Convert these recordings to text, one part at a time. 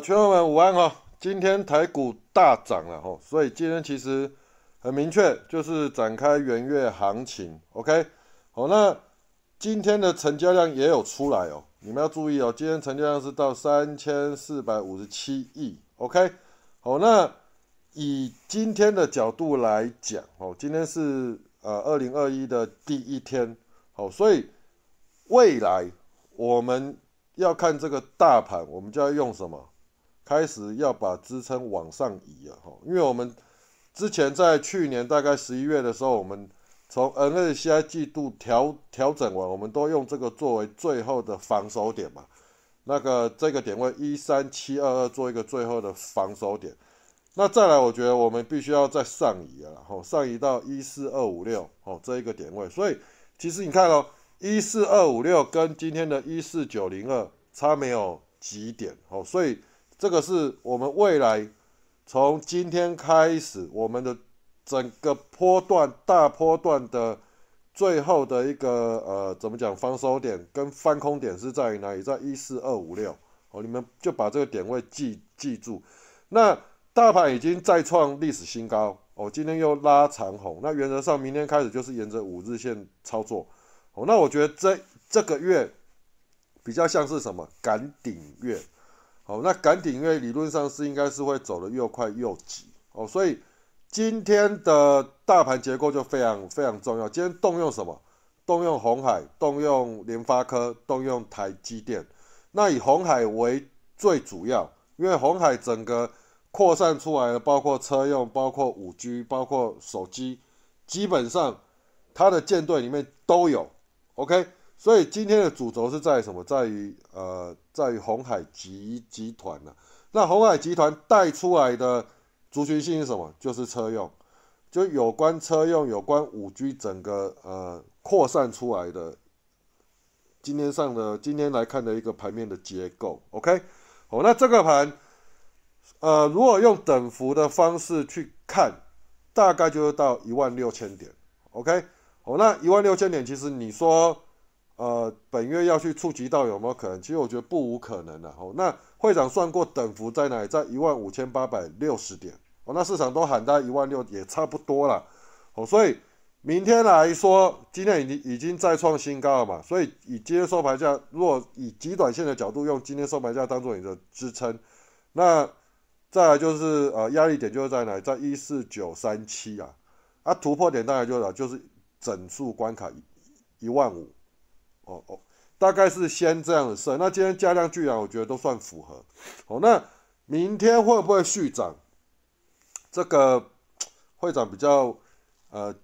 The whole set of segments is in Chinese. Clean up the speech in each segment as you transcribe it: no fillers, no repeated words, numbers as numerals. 群友们午安哈。今天台股大涨了哈，所以今天其实很明确，就是展开元月行情。OK， 好，那今天的成交量也有出来哦，你们要注意哦，今天成交量是到3457亿。OK， 好，那以今天的角度来讲哦，今天是2021的第一天，好，所以未来我们要看这个大盘，我们就要用什么？开始要把支撑往上移了，因为我们之前在去年大概11月的时候，我们从 MSCI 季度调整完，我们都用这个作为最后的防守点嘛，那个这个点位13722做一个最后的防守点。那再来，我觉得我们必须要再上移了啦，上移到14256这一个点位。所以其实你看哦，14256跟今天的14902差没有几点，所以这个是我们未来从今天开始，我们的整个波段大波段的最后的一个怎么讲，防守点跟翻空点是在于哪里？在14256，你们就把这个点位记住。那大盘已经再创历史新高哦，今天又拉长红，那原则上明天开始就是沿着五日线操作哦。那我觉得这个月比较像是什么？赶顶月。好，那赶顶月理论上是应该是会走得又快又急哦，所以今天的大盘结构就非常非常重要。今天动用什么？动用鸿海，动用联发科，动用台积电。那以鸿海为最主要，因为鸿海整个扩散出来的，包括车用，包括 5G， 包括手机，基本上它的舰队里面都有。OK。所以今天的主轴是在什么？在于鸿海集团呢、啊。那鸿海集团带出来的族群性是什么？就是车用，就有关车用、有关 5G 整个扩散出来的。今天来看的一个盘面的结构 ，OK。好，那这个盘，如果用等幅的方式去看，大概就是到16000点 ，OK。好，那16000点其实你说。本月要去触及到有没有可能？其实我觉得不无可能啦、啊哦。那会长算过等幅在哪里？在15860点。哦，那市场都喊到16000也差不多啦。哦，所以明天来说，今天已经再创新高了嘛。所以以今天收盘价，如果以极短线的角度用今天收盘价当做你的支撑，那再来就是压力点就是在哪里？在14937啊。啊，突破点大概就是整数关卡15000。哦，大概是先这样的事。那今天加量巨量，我觉得都算符合。哦，那明天会不会续涨？这个会涨比较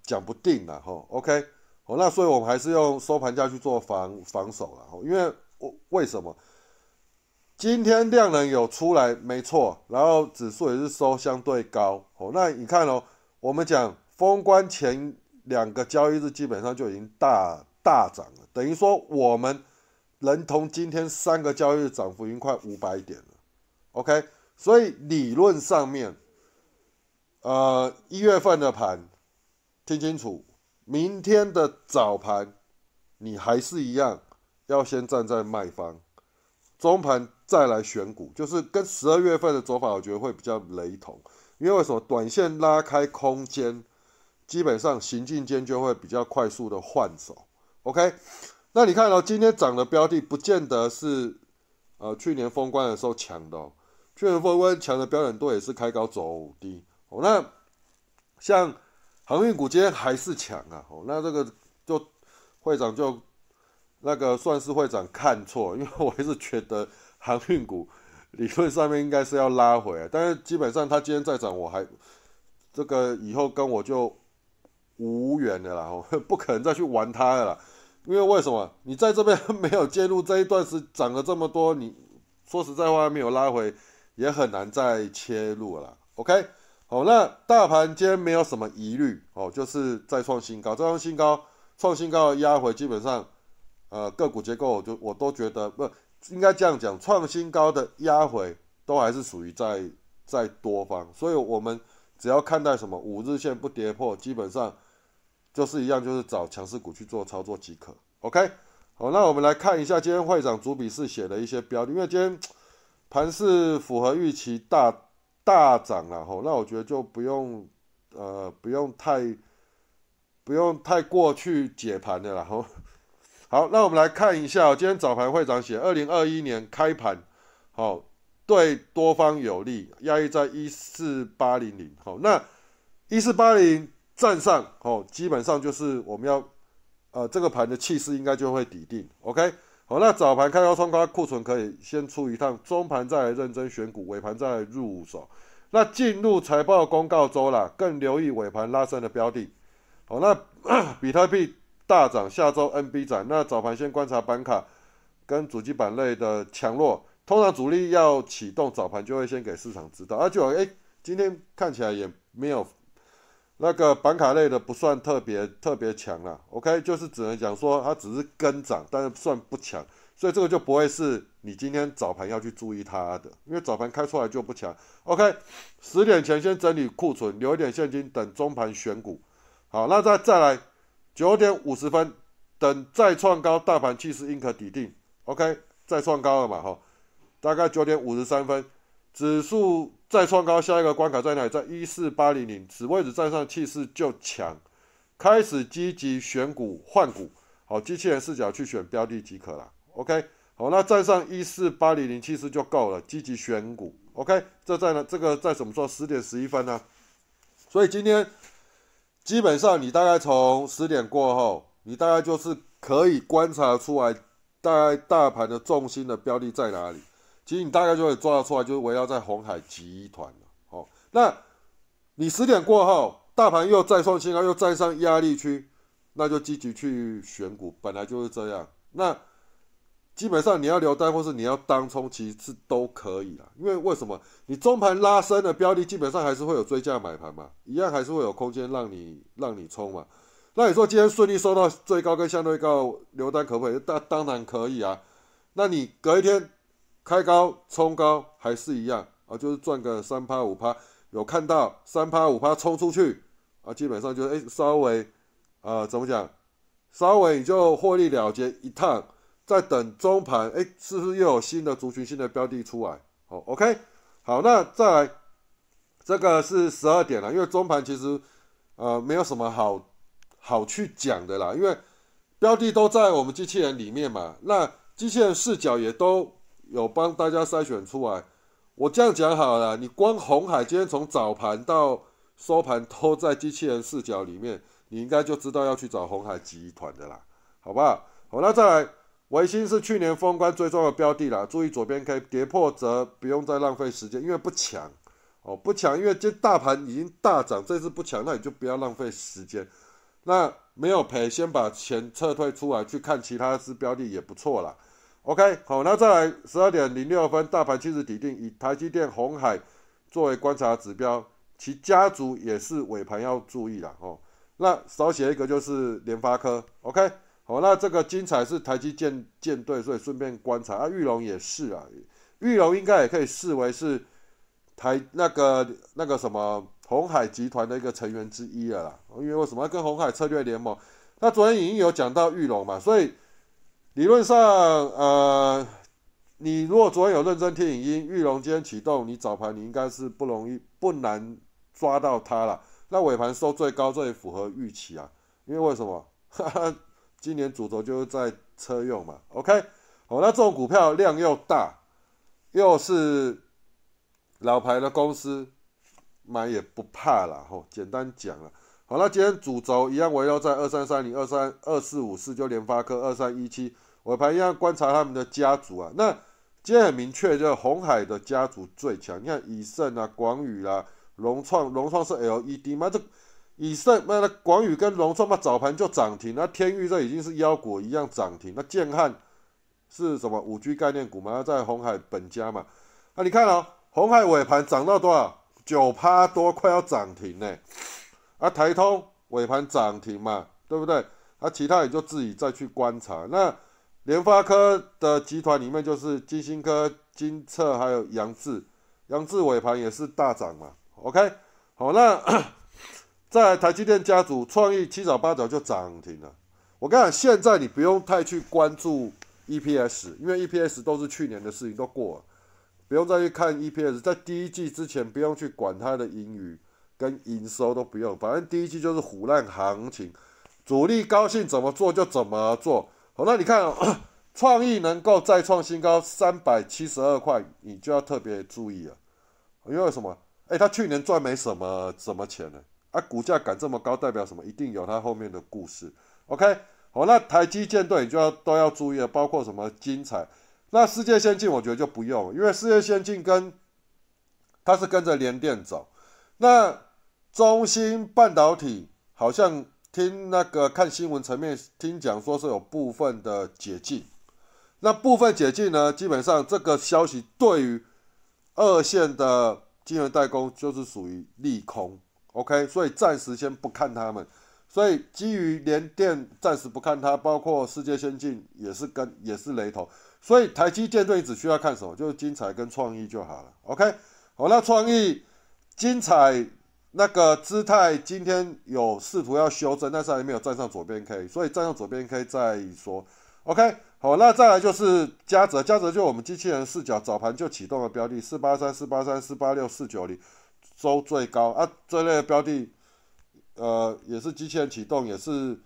讲不定啦。哈、哦、，OK。哦，那所以我们还是用收盘价去做防守啦。因为为什么？今天量能有出来，没错，然后指数也是收相对高。哦，那你看哦，我们讲封关前两个交易日基本上就已经大涨了，等于说我们人同今天三个交易日涨幅已经快500点了 ，OK， 所以理论上面，1月份的盘，听清楚，明天的早盘，你还是一样要先站在卖方，中盘再来选股，就是跟12月份的走法，我觉得会比较雷同，因为为什么？短线拉开空间，基本上行进间就会比较快速的换手。OK， 那你看哦，今天涨的标的不见得是去年封关的时候抢的哦，去年封关抢的标的很多也是开高走低哦。那像航运股今天还是强啊，哦，那这个就会长就那个算是会长看错，因为我还是觉得航运股理论上面应该是要拉回来，但是基本上它今天再涨，我还这个以后跟我就无缘的啦，哦，不可能再去玩它了啦。因为为什么你在这边没有介入这一段时涨了这么多，你说实在话没有拉回，也很难再切入了啦。OK， 好，那大盘今天没有什么疑虑哦，就是再创新高压回，基本上个股结构我都觉得不应该这样讲，创新高的压回都还是属于在多方，所以我们只要看待什么五日线不跌破，基本上就是一样，就是找强势股去做操作即可。OK， 好，那我们来看一下今天会长主笔是写的一些标的，因为今天盘势符合预期大涨啦吼，那我觉得就不用太过去解盘的啦吼。好，那我们来看一下、今天早盘会长写2021年开盘好、对多方有利，压抑在14800好、那14800站上好、基本上就是我们要这个盘的气势应该就会底定 OK。好，那早盘开高冲高，库存可以先出一趟，中盘再来认真选股，尾盘再来入手。那进入财报公告周啦，更留意尾盘拉升的标的。好，那比特币大涨，下周 NB 展，那早盘先观察板卡跟主机板类的强弱，通常主力要启动，早盘就会先给市场知道。而且今天看起来也没有那个板卡类的不算特别强啦 ，OK， 就是只能讲说它只是跟涨，但是算不强，所以这个就不会是你今天早盘要去注意它的，因为早盘开出来就不强 ，OK， 10点前先整理库存，留一点现金等中盘选股。好，那再来9点50分等再创高，大盘气势应可底定 ，OK， 再创高了嘛吼，大概9点53分。指数再创高，下一个关卡在哪里？在14800，此位置站上气势就强，开始积极选股换股，好，机器人视角去选标的即可啦 ，OK， 好，那站上14800气势就够了，积极选股 ，OK， 这个在什么时候？10点11分呢、所以今天基本上你大概从10点过后，你大概就是可以观察出来，大概大盘的重心的标的在哪里。其实你大概就可以抓得出来，就是围绕在鸿海集团了。哦，那你10点过后，大盘又再创新高，又站上压力区，那就积极去选股，本来就是这样。那基本上你要留单或是你要当冲，其实都可以啦。因为为什么？你中盘拉升的标的，基本上还是会有追价买盘嘛，一样还是会有空间让你冲嘛。那你说今天顺利收到最高跟相对高留单可不可以？当然可以啊。那你隔一天。开高冲高还是一样啊，就是赚个 3%5%， 有看到 3%5% 冲出去啊，基本上就是稍微怎么讲，稍微你就获利了结一趟，再等中盘是不是又有新的族群新的标的出来？好 ，OK， 好，那再来这个是12点了，因为中盘其实没有什么好去讲的啦，因为标的都在我们机器人里面嘛，那机器人视角也都。有帮大家筛选出来，我这样讲好了，你光鸿海今天从早盘到收盘都在机器人视角里面，你应该就知道要去找鸿海集团的啦，好不好？好，那再来，微星是去年封关追踪的标的啦，注意左边 K 跌破则不用再浪费时间，因为不强哦，不强，因为这大盘已经大涨，这次不强，那你就不要浪费时间，那没有赔，先把钱撤退出来去看其他支标的也不错啦。OK， 好，那再来12点06分，大盘气势底定，以台积电、鸿海作为观察指标，其家族也是尾盘要注意啦。哦，那少写一个就是联发科。OK， 好，那这个精彩是台积舰队，所以顺便观察啊，裕隆也是啊，裕隆应该也可以视为是那个什么鸿海集团的一个成员之一了啦。因为为什么跟鸿海策略联盟？那昨天已经有讲到裕隆嘛，所以。理论上，你如果昨天有认真听影音，裕隆今天启动，你早盘你应该是不难抓到它了。那尾盘收最高，这也符合预期啊。因为为什么？今年主轴就是在车用嘛。OK， 好，那这种股票量又大，又是老牌的公司，买也不怕啦。吼，简单讲了。好，那今天主轴一样围绕在2330、232454，就联发科2317，尾盘一样观察他们的家族啊。那今天很明确，就是鸿海的家族最强。你看以盛啊、广宇啦、融创是 LED 嘛，这以盛那广宇跟融创嘛，早盘就涨停。那天钰这已经是妖股一样涨停。那建汉是什么 5G 概念股嘛，在鸿海本家嘛。那你看哦，鸿海尾盘涨到多少？ 9% 多，快要涨停呢、啊，台通尾盘涨停嘛，对不对？啊，其他也就自己再去观察。那联发科的集团里面就是金星科、金策还有杨志尾盘也是大涨嘛。OK， 好，那再来台积电家族创意七早八早就涨停了。我跟你讲，现在你不用太去关注 EPS， 因为 EPS 都是去年的事情都过了，不用再去看 EPS， 在第一季之前不用去管它的盈余跟营收都不用，反正第一季就是唬烂行情，主力高兴怎么做就怎么做。好，那你看哦，创意能够再创新高372块，你就要特别注意了，因为什么？他去年赚没什么钱呢，股价敢这么高，代表什么？一定有他后面的故事。OK， 好，那台积舰队你就都要注意了，包括什么精彩。那世界先进我觉得就不用，因为世界先进它是跟着联电走。那中芯半导体好像听看新闻层面听讲说是有部分的解禁，那部分解禁呢，基本上这个消息对于二线的晶圆代工就是属于利空 ，OK， 所以暂时先不看他们。所以基于联电暂时不看它，包括世界先进也是雷同，所以台积舰队只需要看什么，就是精彩跟创意就好了 ，OK。好，那创意、精彩姿态今天有试图要修正，但是还没有站上左边 K， 所以站上左边 K 再说 ，OK。好，那再来就是嘉泽，嘉泽就我们机器人视角早盘就启动了标的483、486、490收最高啊，这类的标的，也是机器人启动，也是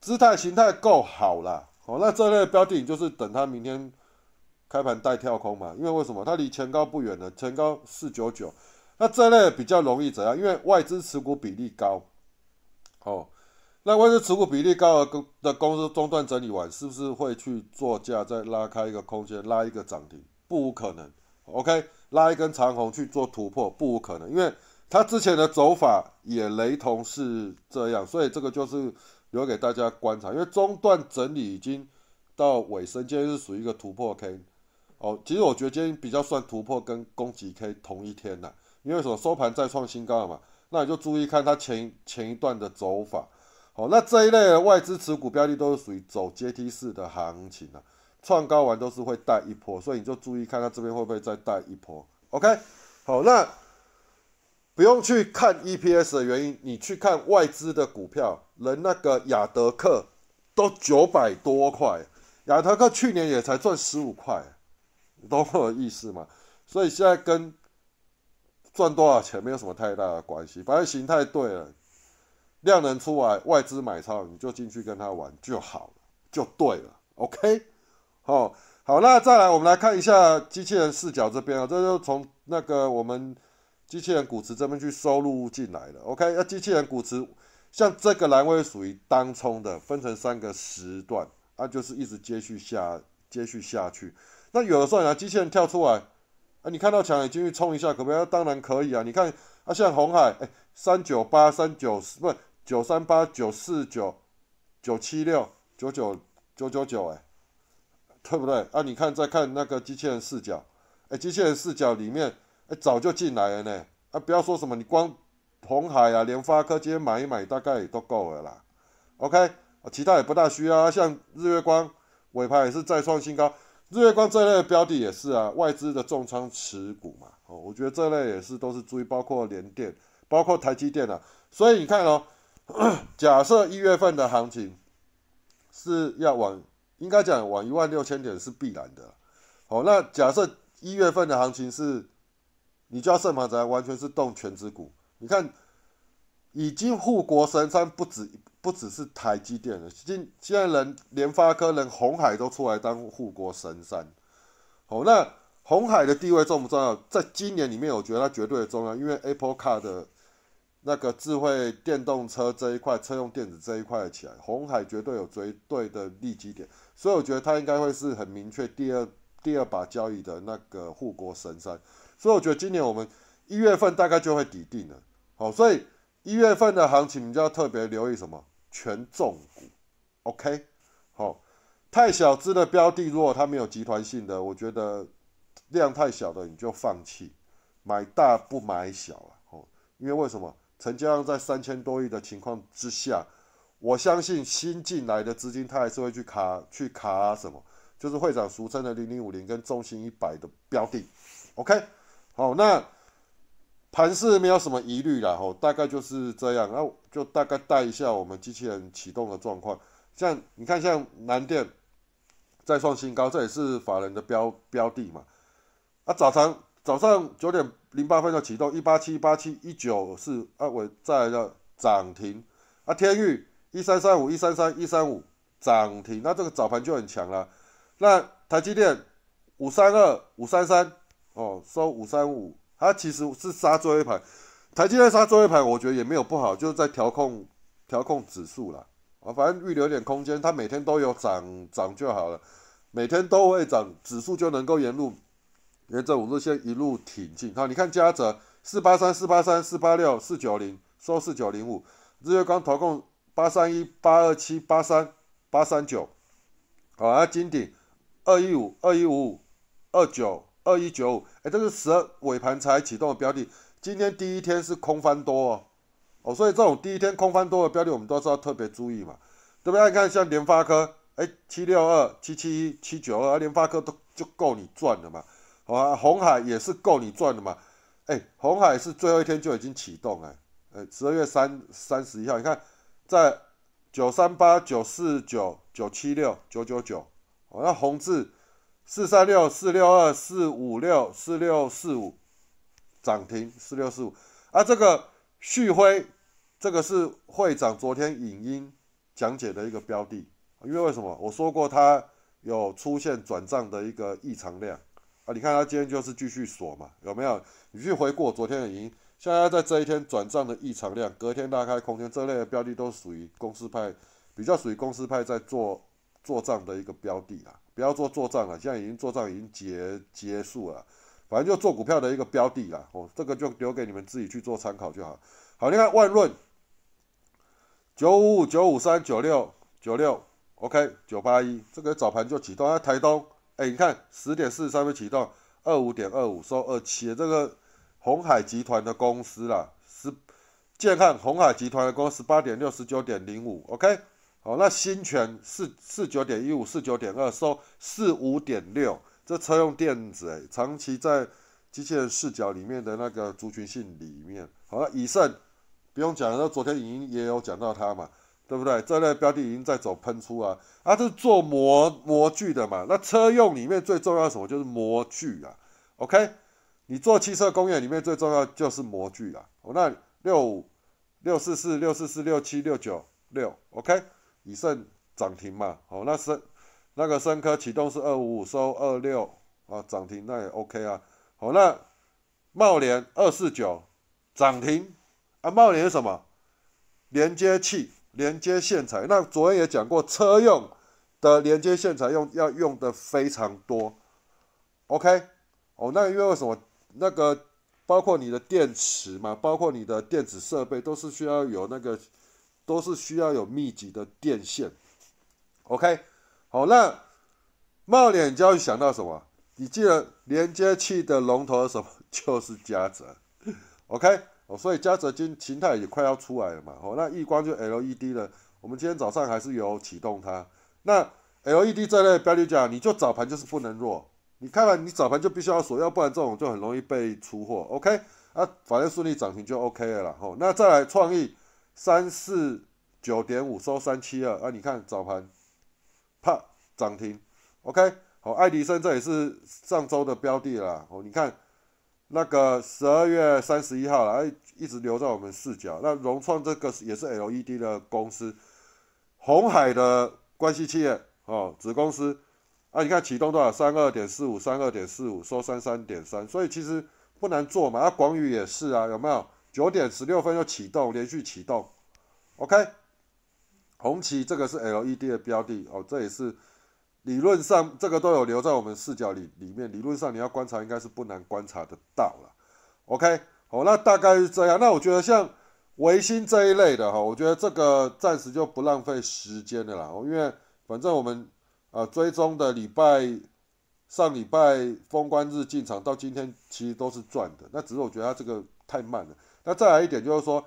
姿态形态够好啦。好，那这类的标的你就是等它明天开盘带跳空嘛，因为为什么它离前高不远了，前高499，那这类的比较容易怎样？因为外资持股比例高，哦。那外资持股比例高的公司中段整理完，是不是会去做价再拉开一个空间，拉一个涨停？不无可能 ，OK？ 拉一根长红去做突破，不无可能，因为它之前的走法也雷同是这样，所以这个就是留给大家观察，因为中段整理已经到尾声，今天是属于一个突破 K， 哦，其实我觉得今天比较算突破跟攻击 K 同一天啦，因为什么收盘再创新高了嘛，那你就注意看它前一段的走法。好，那这一类的外资持股标的都是属于走阶梯式的行情啊，创高完都是会带一波，所以你就注意看它这边会不会再带一波 ，OK？ 好，那不用去看 EPS 的原因，你去看外资的股票，连亚德客都900多块，亚德客去年也才赚15块，你懂我的意思吗？所以现在跟赚多少钱没有什么太大的关系，反正形态对了。量能出来，外资买超，你就进去跟他玩就好了，就对了 ，OK？ 哦，好，那再来我们来看一下机器人视角这边啊，这就从我们机器人股池这边去收入进来了 ，OK？ 那机器人股池像这个栏位属于当冲的，分成3个时段，啊，就是一直接续下去。那有的时候呢，机器人跳出来，啊，你看到强也进去冲一下，可不可以？当然可以啊，你看。啊，像鸿海，398、390，不是938、949、976、99、999，对不对？啊，你看再看机器人视角，机器人视角里面，早就进来了呢。啊，不要说什么，你光鸿海啊、联发科今天买一买，大概也都够了啦。OK， 其他也不大需要啊。像日月光尾盘也是再创新高，日月光这类的标的也是啊，外资的重仓持股嘛。哦，我觉得这类也是都是注意，包括联电，包括台积电啊。所以你看哦，假设1月份的行情是要应该讲往16000点是必然的。好，那假设1月份的行情是，你就要慎防完全是动全指股。你看，已经护国神山不只是台积电了，现在联发科、鸿海都出来当护国神山。好，那。鸿海的地位重不重要？在今年里面，我觉得它绝对的重要，因为 Apple Car 的智慧电动车这一块，车用电子这一块起来，鸿海绝对有绝对的利基点，所以我觉得它应该会是很明确第二把交椅的护国神山，所以我觉得今年我们1月份大概就会底定了。好，所以1月份的行情你就要特别留意什么？权重股 ，OK？ 好，太小只的标的，如果它没有集团性的，我觉得。量太小的你就放弃，买大不买小啊！哦，因为为什么？成交量在3000多亿的情况之下，我相信新进来的资金它还是会去卡什么，就是会长俗称的0050跟中兴100的标的。OK， 好，那盘势没有什么疑虑啦，哦，大概就是这样。那就大概带一下我们机器人启动的状况，像你看，像南电再创新高，这也是法人的标的嘛。啊，早上9:08就启动，187、187、19是啊，我再来的涨停啊，天域1335133、135涨停，那这个早盘就很强了。那台积电532、533哦，收535，它其实是杀最后一盘。台积电杀最后一盘，我觉得也没有不好，就是在调控指数啦。啊，反正预留一点空间，它每天都有涨就好了，每天都会涨，指数就能够沿着五日线一路挺进。好，你看嘉泽483、483、486、490收4905，日月光投控831、827、838、839，好啊，金鼎215、215、292、21995，哎，这是12尾盘才启动的标的，今天第一天是空翻多哦。哦，所以这种第一天空翻多的标的，我们都是要特别注意嘛，对不对？你看像联发科，哎，762、771、792，啊，联发科都就够你赚了嘛，好啊，鸿海也是够你赚的嘛，哎，鸿海是最后一天就已经启动了，哎，12月31号，你看在938、949、976、999，哦，那宏志436、462、456、465涨停4645，啊，这个旭辉。这个是会长昨天影音讲解的一个标的，因为什么？我说过它有出现转账的一个异常量啊，你看它今天就是继续锁嘛，有没有？你去回顾昨天的影音，现在在这一天转账的异常量，隔天拉开空间，这类的标的都属于公司派在做账的一个标的啦，不要做账了，现在已经做账已经结束了，反正就做股票的一个标的啦，哦，这个就留给你们自己去做参考就好。好，你看万润955、953、96、96 OK 981，这个早盘就启动。那台东，哎，你看10:43就启动，25.25收27，这个鸿海集团的公司啦，建汉鸿海集团的公司18.6、19.05 OK。 好，那新泉49.15、49.2收45.6，这车用电子，哎，长期在机器人视角里面的那个族群性里面。好了，以盛不用讲了，那昨天已经也有讲到它嘛，对不对？这类标的已经在走喷出啊，它是做模具的嘛，那车用里面最重要的什么？就是模具啊。OK， 你做汽车工业里面最重要就是模具啦。哦，那654、644、647、696 OK， 以盛涨停嘛。哦，那是那个深科启动是255收26啊，涨停那也 OK 啊。好，那茂联249涨停啊，茂联是什么？连接器、连接线材。那昨天也讲过，车用的连接线材要用的非常多。OK， 哦，那因为什么？那个包括你的电池嘛，包括你的电子设备，都是需要有密集的电线。OK。好，那茂联你就要想到什么？你记得连接器的龙头是什么？就是嘉泽 ，OK，哦，所以嘉泽形态也快要出来了嘛。哦，那亿光就 LED 了，我们今天早上还是有启动它。那 LED 这类标的讲，你就早盘就是不能弱，你看完你早盘就必须要锁，要不然这种就很容易被出货。OK， 啊，反正顺利涨停就 OK 了啦。哦，那再来创意349.5收372啊，你看早盘。啪涨停 ，OK， 好，爱迪生这也是上周的标的啦。哦，你看那个12月31号啦，一直留在我们视角。那融创这个也是 LED 的公司，鸿海的关系企业哦，子公司啊，你看启动多少？32.45、32.45收33.3，所以其实不难做嘛。啊，广宇也是啊，有没有？9:16就启动，连续启动 ，OK。红旗这个是 LED 的标的哦，这也是理论上这个都有留在我们视角里面，理论上你要观察应该是不难观察得到了。OK， 好，那大概是这样。那我觉得像微星这一类的哈，我觉得这个暂时就不浪费时间的啦，因为反正我们追踪的上礼拜封关日进场到今天其实都是赚的，那只是我觉得它这个太慢了。那再来一点就是说，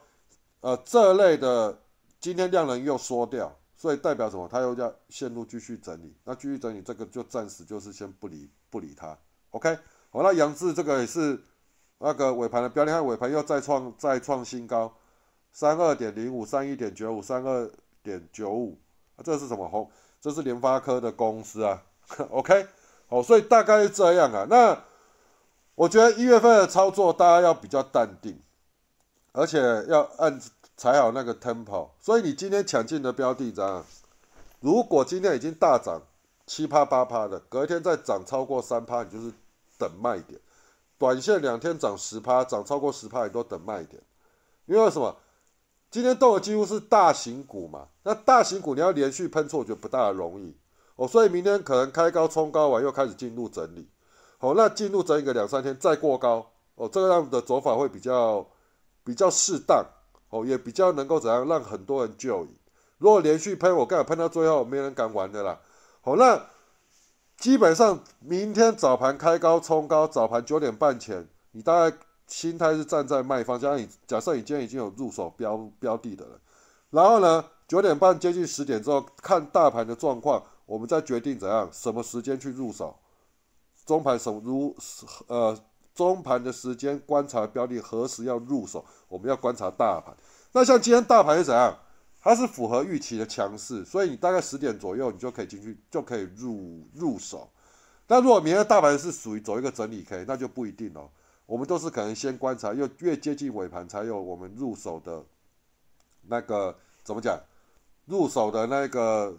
这类的。今天量能又缩掉，所以代表什么？它又要陷入继续整理。那继续整理这个就暂时就是先不理它。OK， 好，那杨志这个也是那个尾盘的标的，看尾盘又再创新高，32.05、31.95、32.95，这是什么？红，这是联发科的公司啊。OK， 好，所以大概是这样啊。那我觉得1月份的操作大家要比较淡定，而且要踩好那个 tempo。所以你今天抢进的标的涨，如果今天已经大涨7%、8%的，隔一天再涨超过3%，你就是等卖点。短线2天涨10%，涨超过10%你都等卖点，因为什么？今天动的几乎是大型股嘛，那大型股你要连续喷出，我觉得不大容易哦，所以明天可能开高冲高完又开始进入整理，好、哦，那进入整理个2、3天再过高哦，这个样的走法会比较适当哦，也比较能够怎样让很多人就赢。如果连续喷，我刚才喷到最后没人敢玩的啦。好、哦，那基本上明天早盘开高冲高，早盘9点半前，你大概。心态是站在卖方，假设你今天已经有入手标的的了，然后呢，9点半接近10点之后，看大盘的状况，我们再决定怎样什么时间去入手。中盘的时间观察标的何时要入手，我们要观察大盘。那像今天大盘是怎样？它是符合预期的强势，所以你大概10点左右你就可以进去，就可以入手。那如果明天大盘是属于走一个整理 K， 那就不一定哦。我们都是可能先观察，又越接近尾盘才有我们入手的那个怎么讲？入手的那个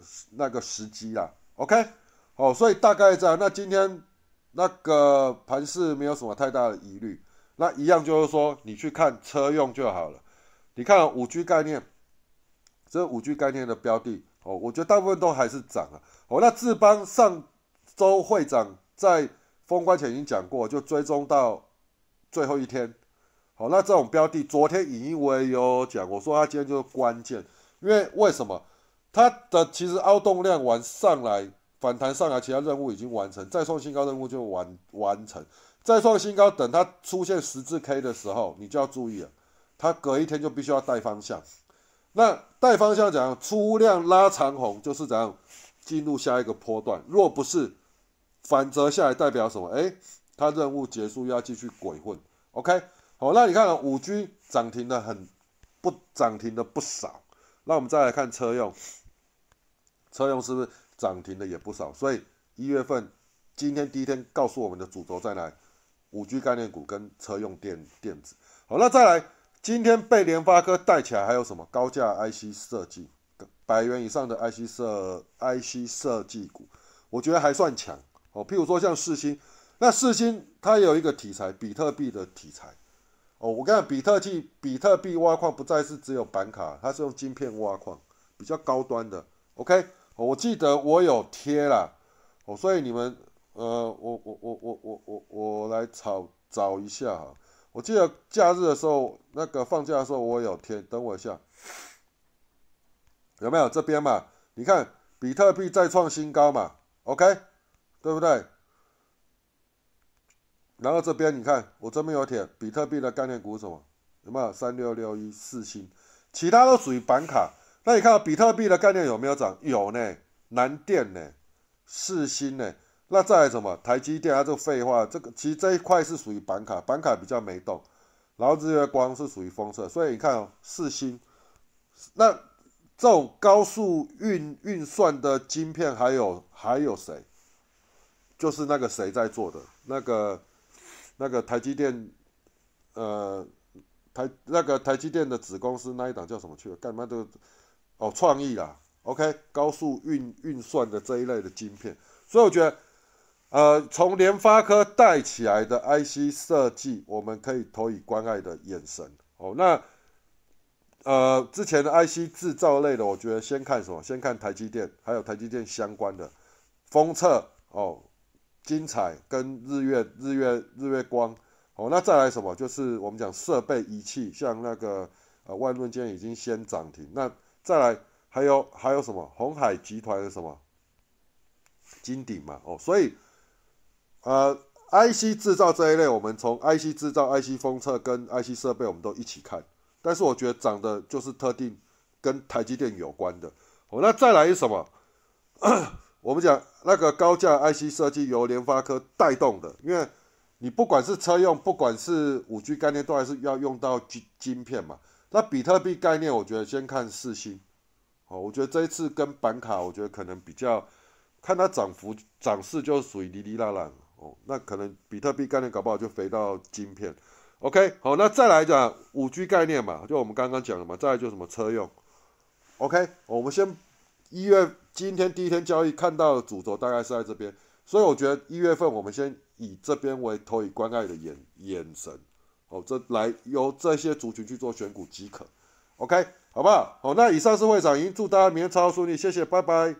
时机啦。OK， 哦，所以大概这样。那今天那个盘势没有什么太大的疑虑，那一样就是说你去看车用就好了。你看5G 概念，这5G 概念的标的哦，我觉得大部分都还是涨啊。哦，那智邦上周会长在封关前已经讲过，就追踪到。最后一天，好，那这种标的，昨天尹一威有讲，我说他今天就是关键，因为什么？他的其实凹动量完上来，反弹上来，其他任务已经完成，再创新高任务就完成，再创新高，等它出现十字 K 的时候，你就要注意了，它隔一天就必须要带方向。那带方向讲，出量拉长红就是怎样进入下一个波段，若不是反折下来，代表什么？他任务结束，又要继续鬼混 ，OK， 好，那你看5G 涨停的不少，那我们再来看车用，车用是不是涨停的也不少？所以1月份今天第一天告诉我们的主轴在哪里 ？5G 概念股跟车用电子。好，那再来，今天被联发科带起来，还有什么高价 IC 设计，100元以上的 IC 设计股，我觉得还算强哦。譬如说像世芯。那世芯它有一个题材，比特币的题材哦。我跟你讲，比特币挖矿不再是只有板卡，它是用晶片挖矿，比较高端的。OK， 哦、我记得我有贴啦，哦，所以你们我来找一下哈。我记得假日的时候，那个放假的时候我有贴，等我一下，有没有这边嘛？你看比特币再创新高嘛 ？OK， 对不对？然后这边你看，我这边有铁，比特币的概念股什么？有没有3661世芯？其他都属于板卡。那你看到比特币的概念有没有涨？有呢，南电呢，世芯呢。那再来什么？台积电啊，这个废话，这个其实这一块是属于板卡，板卡比较没动。然后日月光是属于封测，所以你看哦，世芯，那这种高速运算的晶片还有谁？就是那个谁在做的那个台积电，台积电的子公司那一档叫什么去了？干嘛都，哦，创意啦 ，OK， 高速运算的这一类的晶片，所以我觉得，从联发科带起来的 IC 设计，我们可以投以关爱的眼神哦。那，之前的 IC 制造类的，我觉得先看什么？先看台积电，还有台积电相关的封测哦。精彩跟日月光，哦，那再来什么？就是我们讲设备仪器，像那个万润今天已经先涨停，那再来还有什么？鸿海集团的什么金鼎嘛，哦，所以IC 制造这一类，我们从 IC 制造、IC 封测跟 IC 设备我们都一起看，但是我觉得涨的就是特定跟台积电有关的，哦，那再来是什么？我们讲那个高价 IC 设计由联发科带动的，因为你不管是车用，不管是 5G 概念，都还是要用到晶片嘛。那比特币概念，我觉得先看世芯，哦，我觉得这一次跟板卡，我觉得可能比较看它涨势就属于哩哩啦啦，哦，那可能比特币概念搞不好就肥到晶片。OK， 好，那再来讲 5G 概念嘛，就我们刚刚讲的嘛，再来就什么车用。OK， 我们先今天第一天交易看到的主轴大概是在这边，所以我觉得1月份我们先以这边为投以关爱的眼神，哦，这来由这些族群去做选股即可。OK， 好不好？好，那以上是会长，祝大家明天操作顺利，谢谢，拜拜。